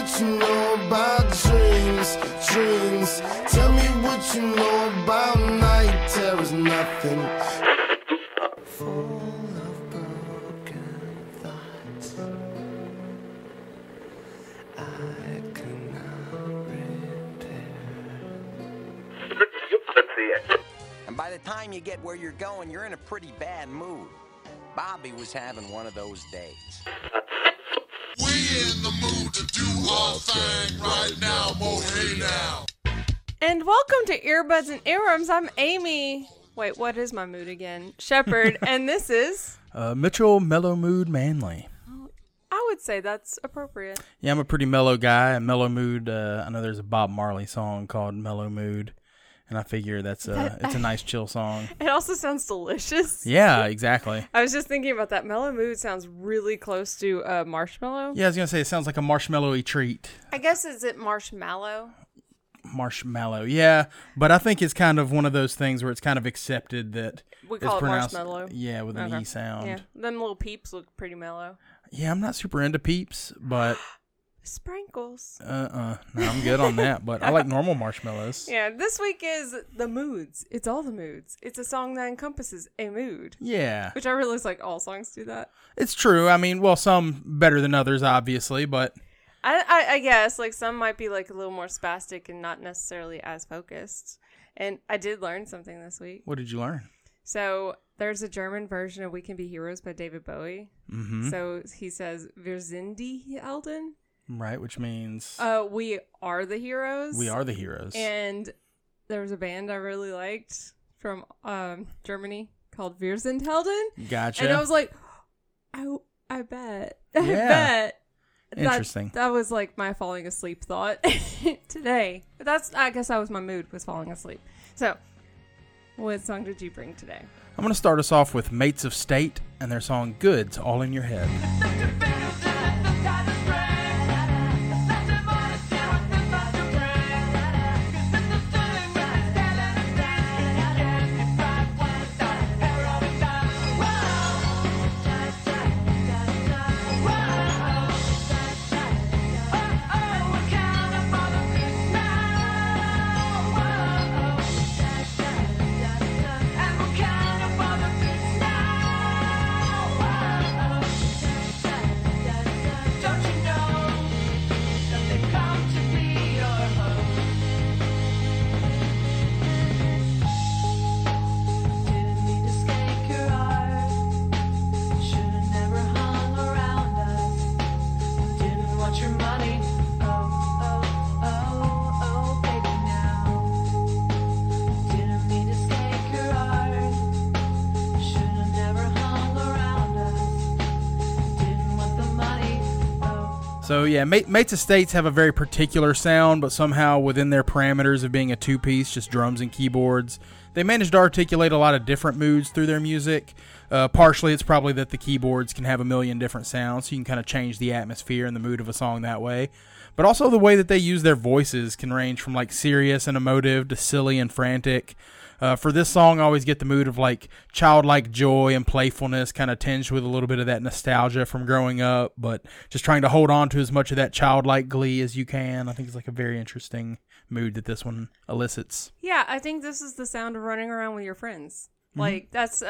what you know about dreams, dreams. Tell me what you know about night terrors, nothing. Full of broken thoughts I cannot repair. Let's see it. And by the time you get where you're going, you're in a pretty bad mood. Bobby was having one of those days. We in the mood to do our thing right now, Mo, hey now. And welcome to Earbuds and Earworms. I'm Amy. Wait, what is my mood again? Shepherd, and this is... Mitchell Mellow Mood Manley. I would say that's appropriate. Yeah, I'm a pretty mellow guy. Mellow Mood, I know there's a Bob Marley song called Mellow Mood. And I figure that's it's a nice chill song. It also sounds delicious. Yeah, exactly. I was just thinking about that. Mellow Mood sounds really close to marshmallow. Yeah, I was going to say it sounds like a marshmallowy treat. I guess is it marshmallow? Marshmallow, yeah. But I think it's kind of one of those things where it's kind of accepted that we call it marshmallow. Yeah, with an E sound. Yeah. Them little peeps look pretty mellow. Yeah, I'm not super into peeps, but... Sprinkles. No, I'm good on that, but I like normal marshmallows. Yeah, this week is the moods. It's all the moods. It's a song that encompasses a mood. Yeah. Which I realize, like, all songs do that. It's true. I mean, well, some better than others, obviously, but... I guess, like, some might be, like, a little more spastic and not necessarily as focused. And I did learn something this week. What did you learn? So... There's a German version of We Can Be Heroes by David Bowie. Mm-hmm. So he says, Wir sind Helden. Right, which means... we are the heroes. We are the heroes. And there was a band I really liked from Germany called Wir sind Helden. Gotcha. And I was like, I bet. Yeah. I bet. Interesting. That was like my falling asleep thought today. But I guess that was my mood, was falling asleep. So... What song did you bring today? I'm going to start us off with Mates of State and their song Goods All In Your Head. So yeah, Mates of States have a very particular sound, but somehow within their parameters of being a two-piece, just drums and keyboards, they manage to articulate a lot of different moods through their music. Partially, it's probably that the keyboards can have a million different sounds, so you can kind of change the atmosphere and the mood of a song that way. But also the way that they use their voices can range from like serious and emotive to silly and frantic. For this song, I always get the mood of like childlike joy and playfulness, kind of tinged with a little bit of that nostalgia from growing up, but just trying to hold on to as much of that childlike glee as you can. I think it's like a very interesting mood that this one elicits. Yeah, I think this is the sound of running around with your friends. Mm-hmm. Like that's,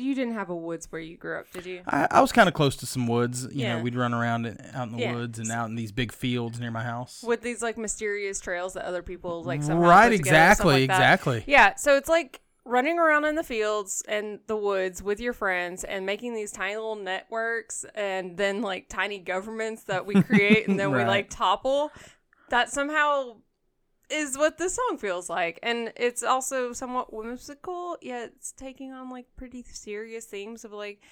you didn't have a woods where you grew up, did you? I was kind of close to some woods. You know, we'd run around out in the woods and out in these big fields near my house. With these, like, mysterious trails that other people, like, somehow put together, like exactly. Yeah, so it's like running around in the fields and the woods with your friends and making these tiny little networks and then, like, tiny governments that we create and then we, like, topple. That somehow... is what this song feels like. And it's also somewhat whimsical, yet it's taking on, like, pretty serious themes of, like,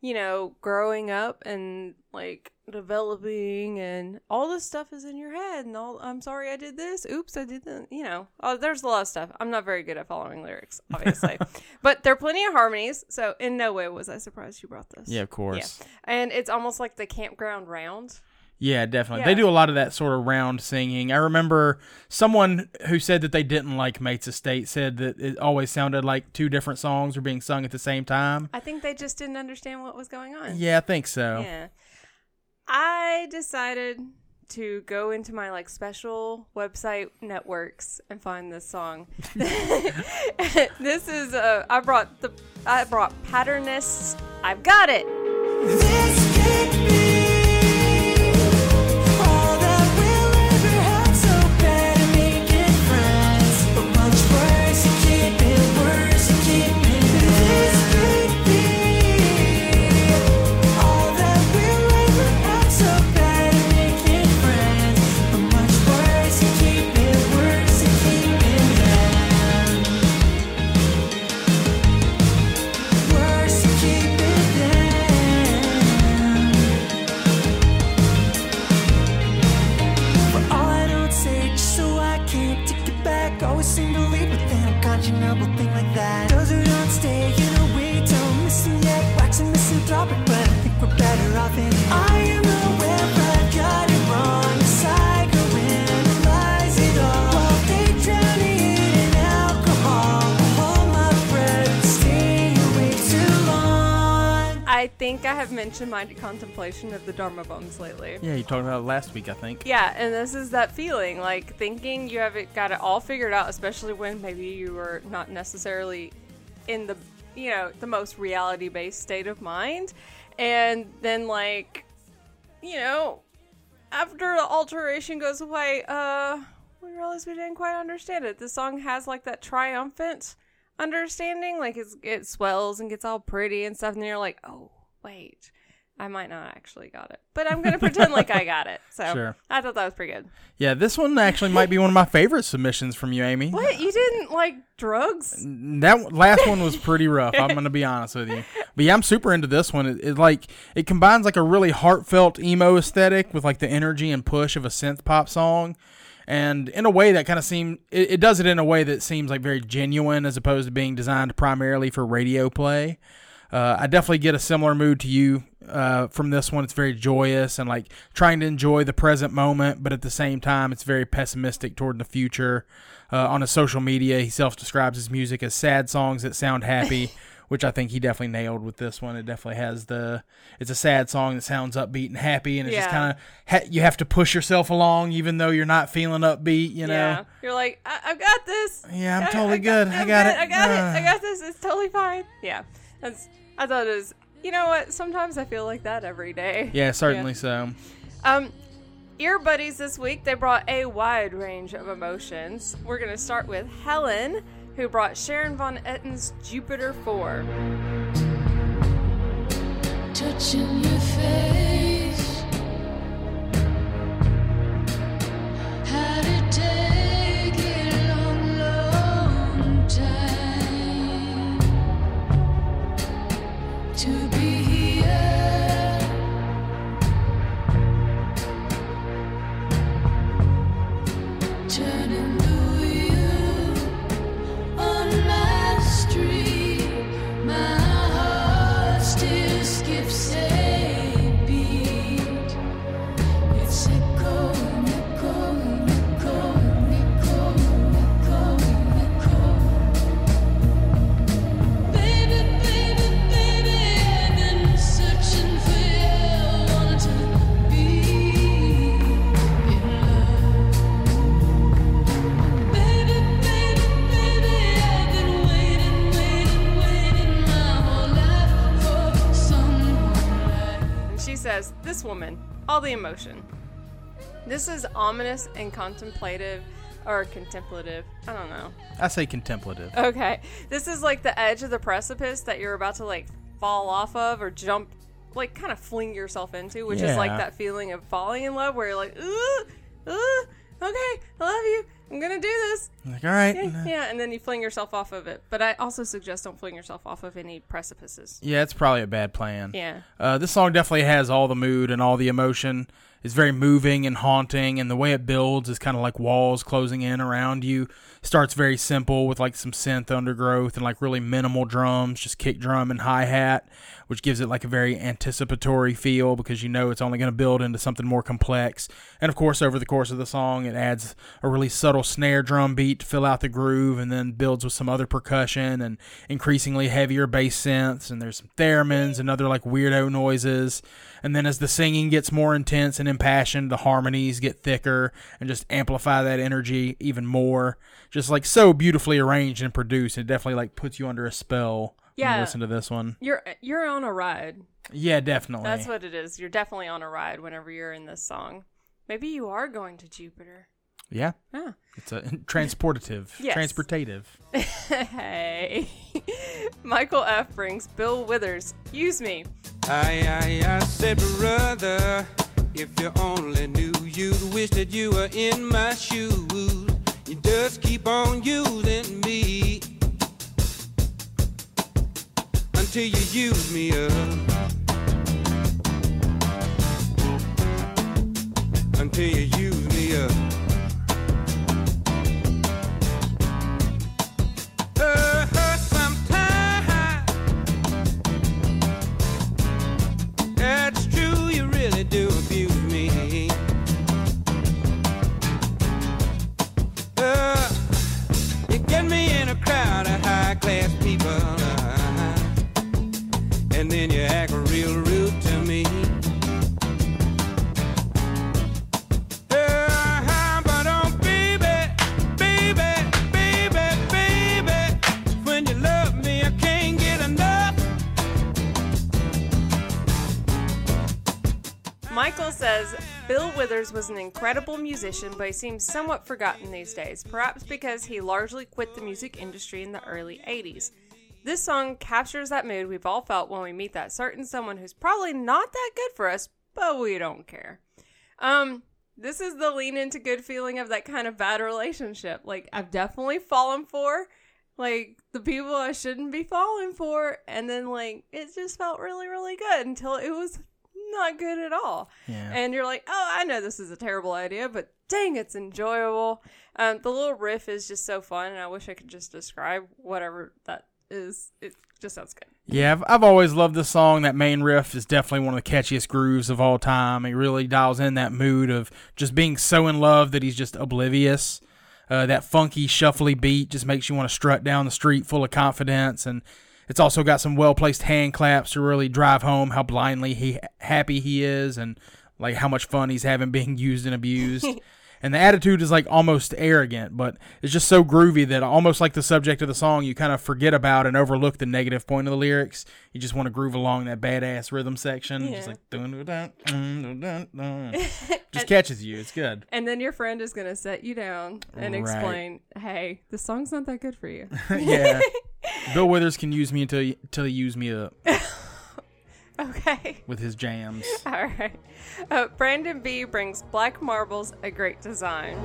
you know, growing up and, like, developing and all this stuff is in your head and all, I'm sorry I did this, oops, I did that, you know. Oh, there's a lot of stuff. I'm not very good at following lyrics, obviously. But there are plenty of harmonies, so in no way was I surprised you brought this. Yeah, of course. Yeah. And it's almost like the campground round. Yeah, definitely. Yeah. They do a lot of that sort of round singing. I remember someone who said that they didn't like Mates of State said that it always sounded like two different songs were being sung at the same time. I think they just didn't understand what was going on. Yeah, I think so. Yeah. I I decided to go into my like special website networks and find this song. This is I brought Patternists. I've got it. This could be. I think I have mentioned my contemplation of the Dharma bombs lately. Yeah, you talked about it last week, I think. Yeah, and this is that feeling, like thinking you have it, got it all figured out, especially when maybe you were not necessarily in the, you know, the most reality-based state of mind. And then, like, you know, after the alteration goes away, we realize we didn't quite understand it. This song has, like, that triumphant understanding. Like, it swells and gets all pretty and stuff. And you're like, oh, wait, I might not actually got it. But I'm going to pretend like I got it. So sure. I thought that was pretty good. Yeah, this one actually might be one of my favorite submissions from you, Amy. What? You didn't like drugs? That last one was pretty rough. I'm going to be honest with you. But yeah, I'm super into this one. It combines like a really heartfelt emo aesthetic with like the energy and push of a synth pop song. And in a way that kind of seems, it does it in a way that seems like very genuine as opposed to being designed primarily for radio play. I definitely get a similar mood to you from this one. It's very joyous and like trying to enjoy the present moment, but at the same time, it's very pessimistic toward the future. On his social media, he self-describes his music as sad songs that sound happy, which I think he definitely nailed with this one. It definitely has it's a sad song that sounds upbeat and happy, and it's just kind of, you have to push yourself along even though you're not feeling upbeat, you know? Yeah. You're like, I've got this. Yeah, I'm totally good. I got it. I got this. It's totally fine. Yeah. I thought it was, you know what? Sometimes I feel like that every day. Yeah, certainly so. Ear Buddies this week, they brought a wide range of emotions. We're going to start with Helen, who brought Sharon Von Etten's Jupiter 4. Touching your face, how to take a long, long time to be here. Turning the wheel on my street, my heart still skips a beat. It's echo, echo, echo, echo, echo, echo. Baby, baby, baby, I've been searching for you. I want to be in love. Baby, baby, baby, I've been waiting, waiting, waiting my whole life for someone. She says, this woman, all the emotion. This is ominous and contemplative. Or contemplative. I don't know. I say contemplative. Okay. This is like the edge of the precipice that you're about to like fall off of or jump, like kind of fling yourself into, which is like that feeling of falling in love where you're like, ooh, okay, I love you. I'm going to do this. Like, all right. Yeah, and then you fling yourself off of it. But I also suggest don't fling yourself off of any precipices. Yeah, it's probably a bad plan. Yeah. This song definitely has all the mood and all the emotion. It's very moving and haunting, and the way it builds is kind of like walls closing in around you. Starts very simple with like some synth undergrowth and like really minimal drums, just kick drum and hi-hat, which gives it like a very anticipatory feel because you know it's only going to build into something more complex. And of course, over the course of the song, it adds a really subtle subtle snare drum beat to fill out the groove, and then builds with some other percussion and increasingly heavier bass synths, and there's some theremins and other like weirdo noises. And then as the singing gets more intense and impassioned, the harmonies get thicker and just amplify that energy even more. Just like so beautifully arranged and produced. It definitely like puts you under a spell when you listen to this one. You're on a ride. Yeah, definitely. That's what it is. You're definitely on a ride whenever you're in this song. Maybe you are going to Jupiter. Yeah. Huh. It's a transportative. Yes. Transportative. Hey. Michael F. brings Bill Withers, Use Me. I said, brother, if you only knew, you'd wish that you were in my shoes. You just keep on using me until you use me up. Until you use me up. Sometimes that's true, you really do abuse me. You get me in a crowd of high-class people, and then you act real rude to me. Michael says, Bill Withers was an incredible musician, but he seems somewhat forgotten these days, perhaps because he largely quit the music industry in the early 80s. This song captures that mood we've all felt when we meet that certain someone who's probably not that good for us, but we don't care. This is the lean into good feeling of that kind of bad relationship. Like, I've definitely fallen for, like, the people I shouldn't be falling for, and then, like, it just felt really, really good until it was not good at all. Yeah. And you're like, oh, I know this is a terrible idea, but dang, it's enjoyable. The little riff is just so fun, and I wish I could just describe whatever that is. It just sounds good. Yeah, I've always loved this song. That main riff is definitely one of the catchiest grooves of all time. It really dials in that mood of just being so in love that he's just oblivious. That funky, shuffly beat just makes you want to strut down the street full of confidence, and it's also got some well-placed hand claps to really drive home how blindly happy he is and like how much fun he's having being used and abused. And the attitude is like almost arrogant, but it's just so groovy that almost like the subject of the song, you kind of forget about and overlook the negative point of the lyrics. You just want to groove along that badass rhythm section. Yeah. Just like dun dun dun dun dun. Just catches you. It's good. And then your friend is going to set you down and explain, hey, the song's not that good for you. Yeah. Bill Withers can use me until he use me up. Okay. With his jams. All right. Brandon B. brings Black Marbles, A Great Design.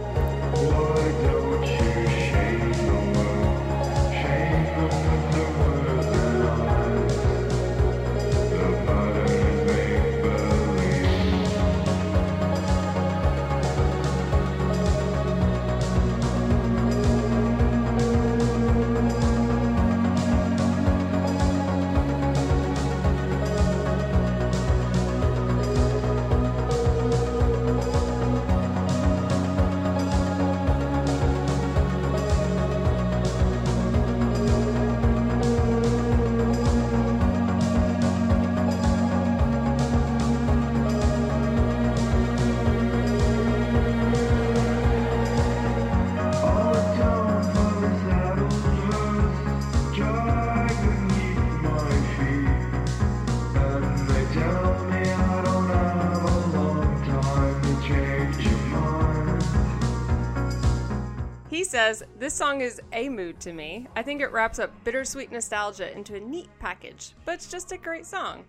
Says, this song is a mood to me. I think it wraps up bittersweet nostalgia into a neat package, but it's just a great song.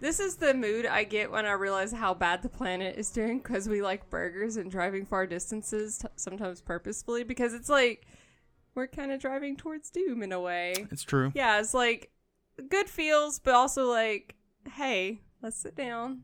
This is the mood I get when I realize how bad the planet is doing because we like burgers and driving far distances, sometimes purposefully, because it's like we're kind of driving towards doom in a way. It's true. Yeah, it's like good feels, but also like, hey, let's sit down.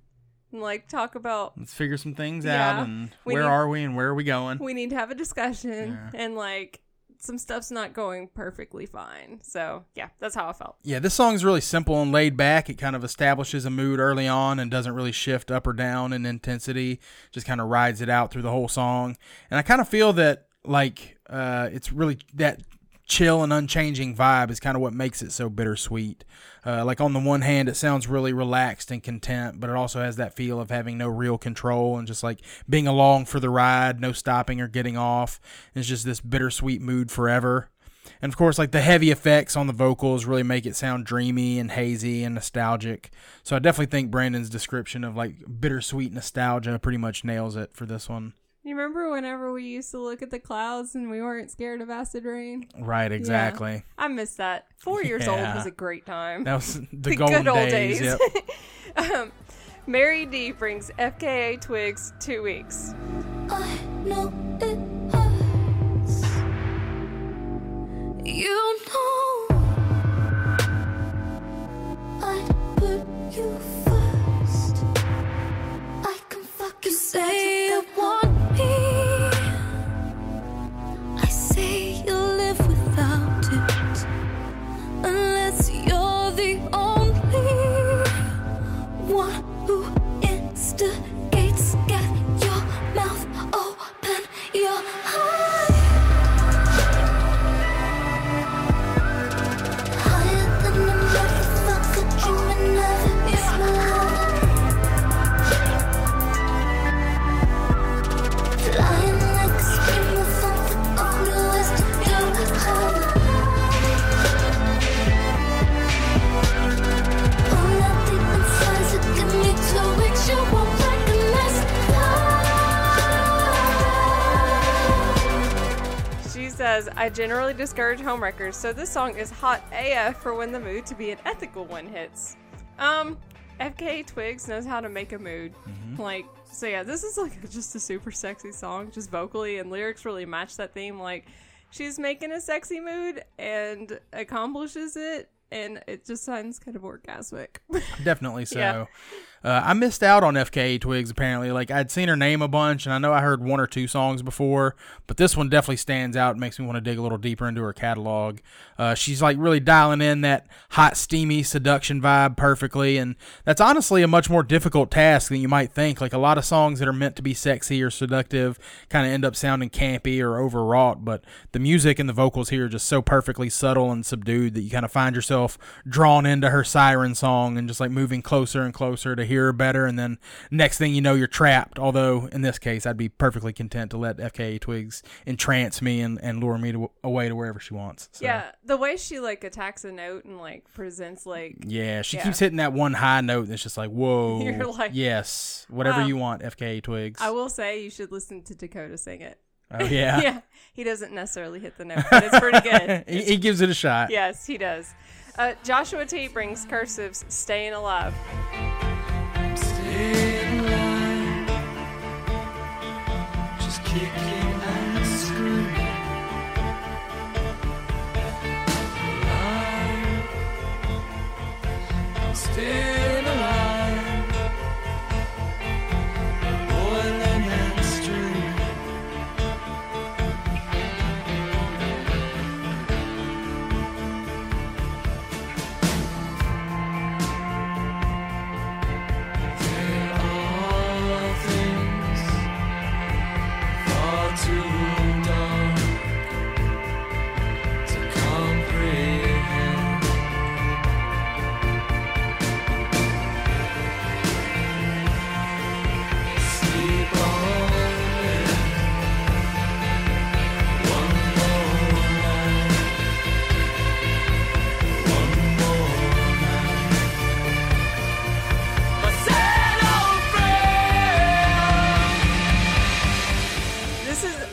And like talk about, let's figure some things out and are we and where are we going? We need to have a discussion and like some stuff's not going perfectly fine. So yeah, that's how I felt. Yeah, this song's really simple and laid back. It kind of establishes a mood early on and doesn't really shift up or down in intensity. Just kind of rides it out through the whole song. And I kind of feel that like it's really that chill and unchanging vibe is kind of what makes it so bittersweet. Like on the one hand, it sounds really relaxed and content, but it also has that feel of having no real control and just like being along for the ride, no stopping or getting off. It's just this bittersweet mood forever. And of course, like the heavy effects on the vocals really make it sound dreamy and hazy and nostalgic. So I definitely think Brandon's description of like bittersweet nostalgia pretty much nails it for this one. You remember whenever we used to look at the clouds and we weren't scared of acid rain? Right, exactly. Yeah. I miss that. 4 years old was a great time. That was the golden good old days. Yep. Mary D brings FKA Twigs 2 weeks. I know it hurts. You know I'd put you first. I can fucking say you want. I say you live without it, unless you're the only one who instigates. Get your mouth open, your heart. Says, I generally discourage home wreckers, so this song is hot AF for when the mood to be an ethical one hits. FKA Twigs knows how to make a mood. Mm-hmm. Like, so yeah, this is like just a super sexy song, just vocally and lyrics really match that theme. Like, she's making a sexy mood and accomplishes it, and it just sounds kind of orgasmic. Definitely so. Yeah. I missed out on FKA Twigs, apparently. Like, I'd seen her name a bunch, and I know I heard one or two songs before, but this one definitely stands out and makes me want to dig a little deeper into her catalog. She's, like, really dialing in that hot, steamy seduction vibe perfectly, and that's honestly a much more difficult task than you might think. Like, a lot of songs that are meant to be sexy or seductive kind of end up sounding campy or overwrought, but the music and the vocals here are just so perfectly subtle and subdued that you kind of find yourself drawn into her siren song and just, like, moving closer and closer to hear her better, and then next thing you know you're trapped. Although in this case I'd be perfectly content to let FKA Twigs entrance me and lure me away to wherever she wants. So. Yeah, the way she like attacks a note and like presents like she keeps hitting that one high note that's just like whoa. You're like yes, whatever you want, FKA Twigs. I will say you should listen to Dakota sing it. Oh yeah, yeah. He doesn't necessarily hit the note, but it's pretty good. He gives it a shot. Yes, he does. Joshua T brings Cursive's "Staying Alive." Just kicking and screaming. I'm staying alive. Boiling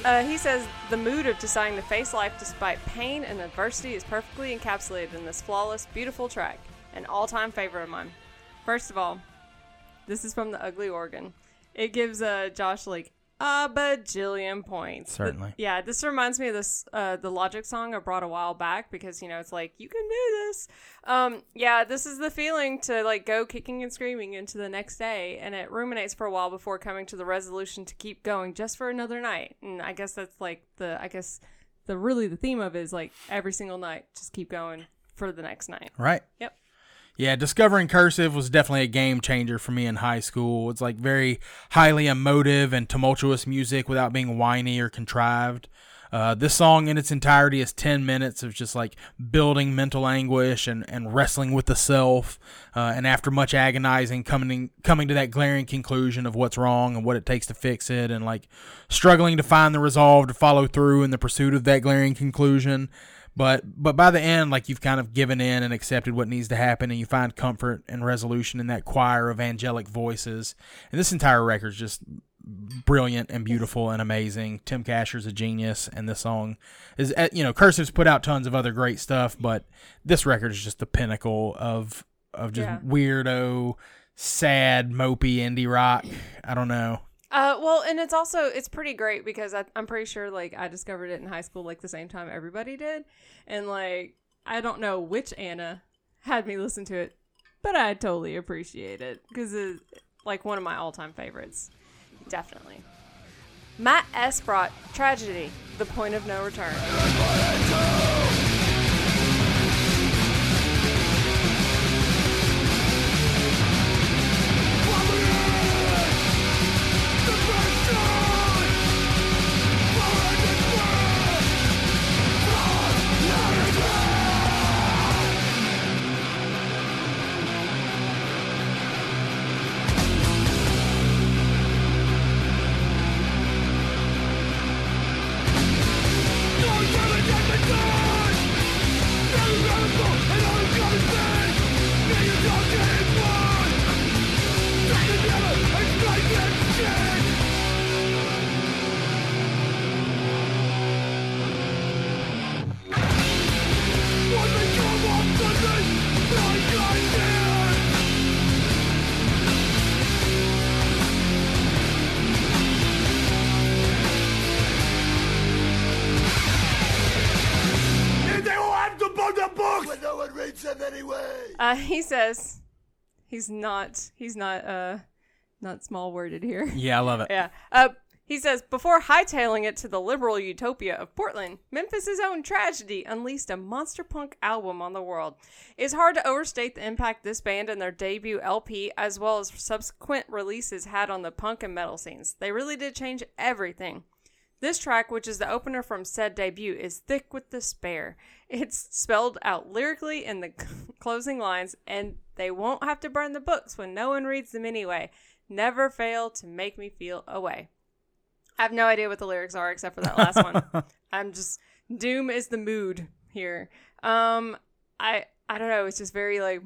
and he says the mood of deciding to face life despite pain and adversity is perfectly encapsulated in this flawless, beautiful track, an all-time favorite of mine. First of all, this is from The Ugly Organ. It gives Josh like a bajillion points. Certainly. But, yeah, this reminds me of this the Logic song I brought a while back because, you know, it's like, you can do this. Yeah, this is the feeling to like go kicking and screaming into the next day, and it ruminates for a while before coming to the resolution to keep going just for another night. And I guess that's like the theme of it is like every single night, just keep going for the next night. Right. Yep. Yeah, discovering Cursive was definitely a game changer for me in high school. It's like very highly emotive and tumultuous music without being whiny or contrived. This song in its entirety is 10 minutes of just like building mental anguish and wrestling with the self, and after much agonizing coming to that glaring conclusion of what's wrong and what it takes to fix it, and like struggling to find the resolve to follow through in the pursuit of that glaring conclusion. But by the end, like, you've kind of given in and accepted what needs to happen, and you find comfort and resolution in that choir of angelic voices. And this entire record is just brilliant and beautiful and amazing. Tim Casher's a genius, and this song is, you know, Cursive's put out tons of other great stuff, but this record is just the pinnacle of just weirdo, sad, mopey indie rock. I don't know. Well, and it's also, it's pretty great because I'm pretty sure, like, I discovered it in high school, like, the same time everybody did. And, like, I don't know which Anna had me listen to it, but I totally appreciate it because it's, like, one of my all-time favorites. Definitely. Matt S. brought Tragedy, The Point of No Return. He says he's not small worded here. Yeah, I love it. Yeah. He says, before hightailing it to the liberal utopia of Portland, Memphis's own Tragedy unleashed a monster punk album on the world. It's hard to overstate the impact this band and their debut LP, as well as subsequent releases, had on the punk and metal scenes. They really did change everything. This track, which is the opener from said debut, is thick with despair. It's spelled out lyrically in the closing lines, and they won't have to burn the books when no one reads them anyway. Never fail to make me feel away. I have no idea what the lyrics are except for that last one. I'm just, doom is the mood here. I don't know. It's just very like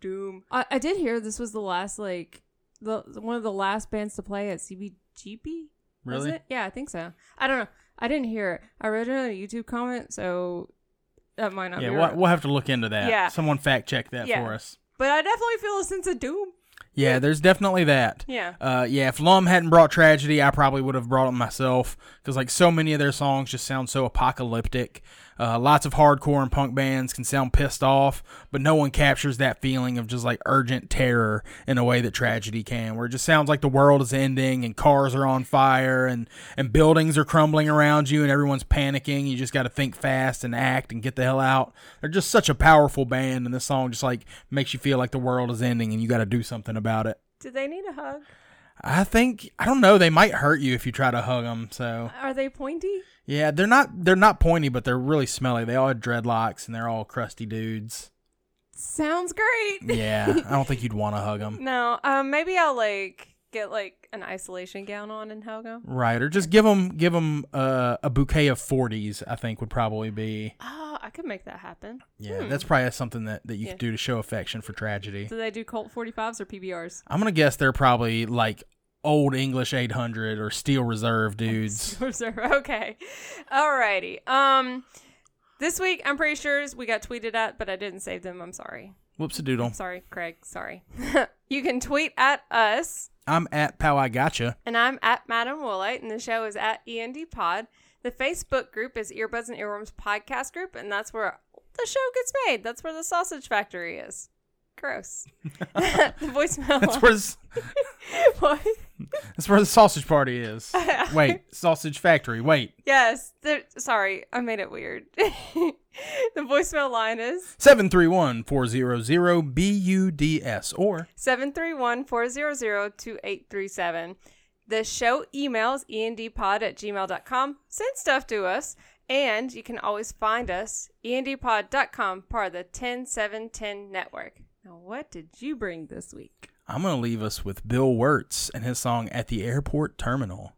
doom. I did hear this was the last, like, one of the last bands to play at CBGB. Really? Is it? Yeah, I think so. I don't know. I didn't hear it. I read it on a YouTube comment, so that might not be right. We'll have to look into that. Yeah. Someone fact check that for us. But I definitely feel a sense of doom. Yeah, there's definitely that. Yeah. If Lum hadn't brought Tragedy, I probably would have brought it myself, because like so many of their songs just sound so apocalyptic. Lots of hardcore and punk bands can sound pissed off, but no one captures that feeling of just like urgent terror in a way that Tragedy can, where it just sounds like the world is ending and cars are on fire and buildings are crumbling around you and everyone's panicking. You just got to think fast and act and get the hell out. They're just such a powerful band, and this song just like makes you feel like the world is ending and you got to do something about it. Do they need a hug? I don't know. They might hurt you if you try to hug them. So are they pointy? Yeah, they're not pointy, but they're really smelly. They all had dreadlocks and they're all crusty dudes. Sounds great. Yeah, I don't think you'd want to hug them. No, maybe I'll like get like an isolation gown on and hug them. Right, or just give them a bouquet of 40s. I think would probably be. Oh, I could make that happen. Yeah, that's probably something that you could do to show affection for Tragedy. Do they do Colt 45s or PBRs? I'm gonna guess they're probably like Old English 800 or Steel Reserve dudes. Steel Reserve, okay. Alrighty. This week, I'm pretty sure we got tweeted at, but I didn't save them. I'm sorry. Whoops-a-doodle. I'm sorry, Craig. Sorry. You can tweet at us. I'm at Pow I Gotcha. And I'm at Madam Woolite, and the show is at END Pod. The Facebook group is Earbuds and Earworms Podcast Group, and that's where the show gets made. That's where the Sausage Factory is. Gross. The voicemail. That's where what? That's where the sausage party is. Wait, Sausage Factory. Wait. Yes. Sorry, I made it weird. The voicemail line is 731-400-BUDS or 731-400-2837. The show emails, endpod@gmail.com. Send stuff to us. And you can always find us, endpod.com, part of the 10710 network. Now, what did you bring this week? I'm going to leave us with Bill Wurtz and his song At the Airport Terminal.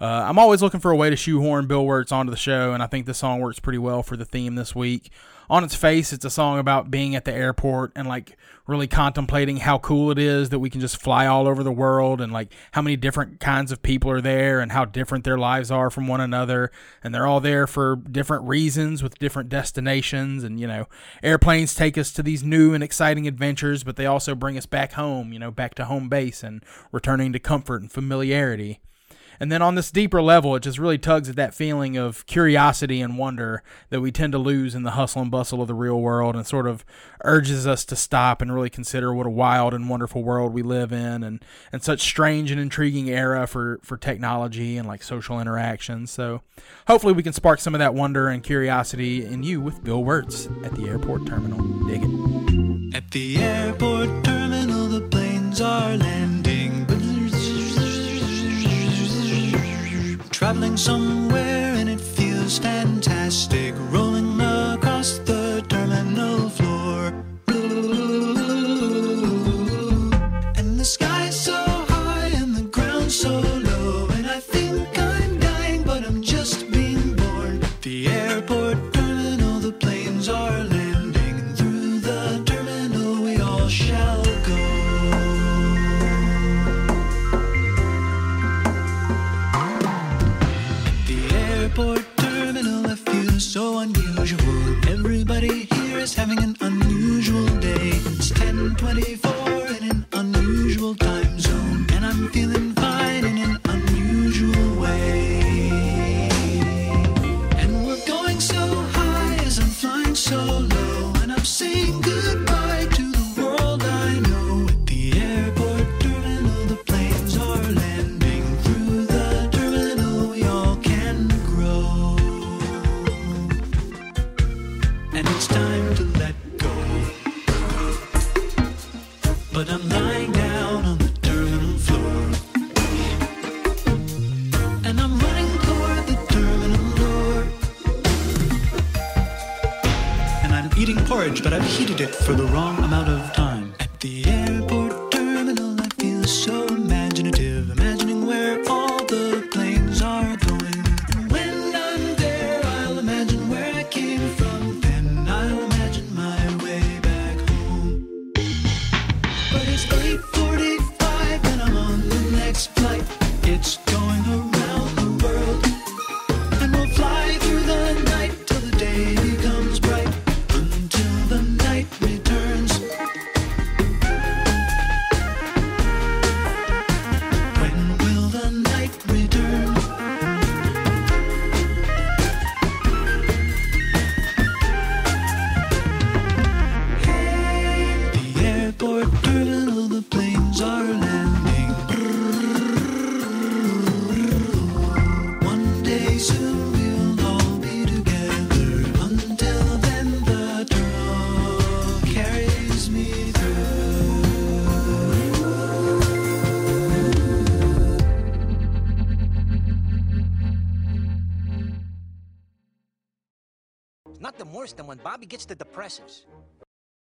I'm always looking for a way to shoehorn Bill Wurtz onto the show, and I think this song works pretty well for the theme this week. On its face, it's a song about being at the airport and like really contemplating how cool it is that we can just fly all over the world and like how many different kinds of people are there and how different their lives are from one another. And they're all there for different reasons with different destinations. And, you know, airplanes take us to these new and exciting adventures, but they also bring us back home, you know, back to home base and returning to comfort and familiarity. And then on this deeper level, it just really tugs at that feeling of curiosity and wonder that we tend to lose in the hustle and bustle of the real world, and sort of urges us to stop and really consider what a wild and wonderful world we live in, and such strange and intriguing era for technology and like social interaction. So hopefully we can spark some of that wonder and curiosity in you with Bill Wurtz at the airport terminal. Dig it. At the airport terminal, the planes are landing. Traveling somewhere and it feels fantastic. Rolling across the terminal floor. And the sky's so high and the ground so low. And I think I'm dying, but I'm just being born. The airport terminal, the planes are landing. And through the terminal we all shall go. Airport terminal, I feel so unusual. Everybody here is having an unusual day. It's 10:24 in an unusual time zone, and I'm feeling fine in an unusual way. And we're going so high as I'm flying so low, and I'm saying goodbye to the world I know. At the airport terminal, the planes are landing. Through the terminal, we all can. And it's time to let go, but I'm lying down on the terminal floor, and I'm running toward the terminal door, and I'm eating porridge, but I've heated it for the wrong amount of time. At the airport terminal, I feel so imaginative, imagining where all the planes are going. And when I'm there, I'll imagine where I came from. I'll imagine my way back home. But it's 8:45 and I'm on the next flight. It's going around the world, and we'll fly through the night till the day becomes bright, until the night returns. When will the night return? Airport terminal, the planes are landing. One day soon we'll all be together. Until then, the terminal carries me through. It's not the worst than when Bobby gets the depressants.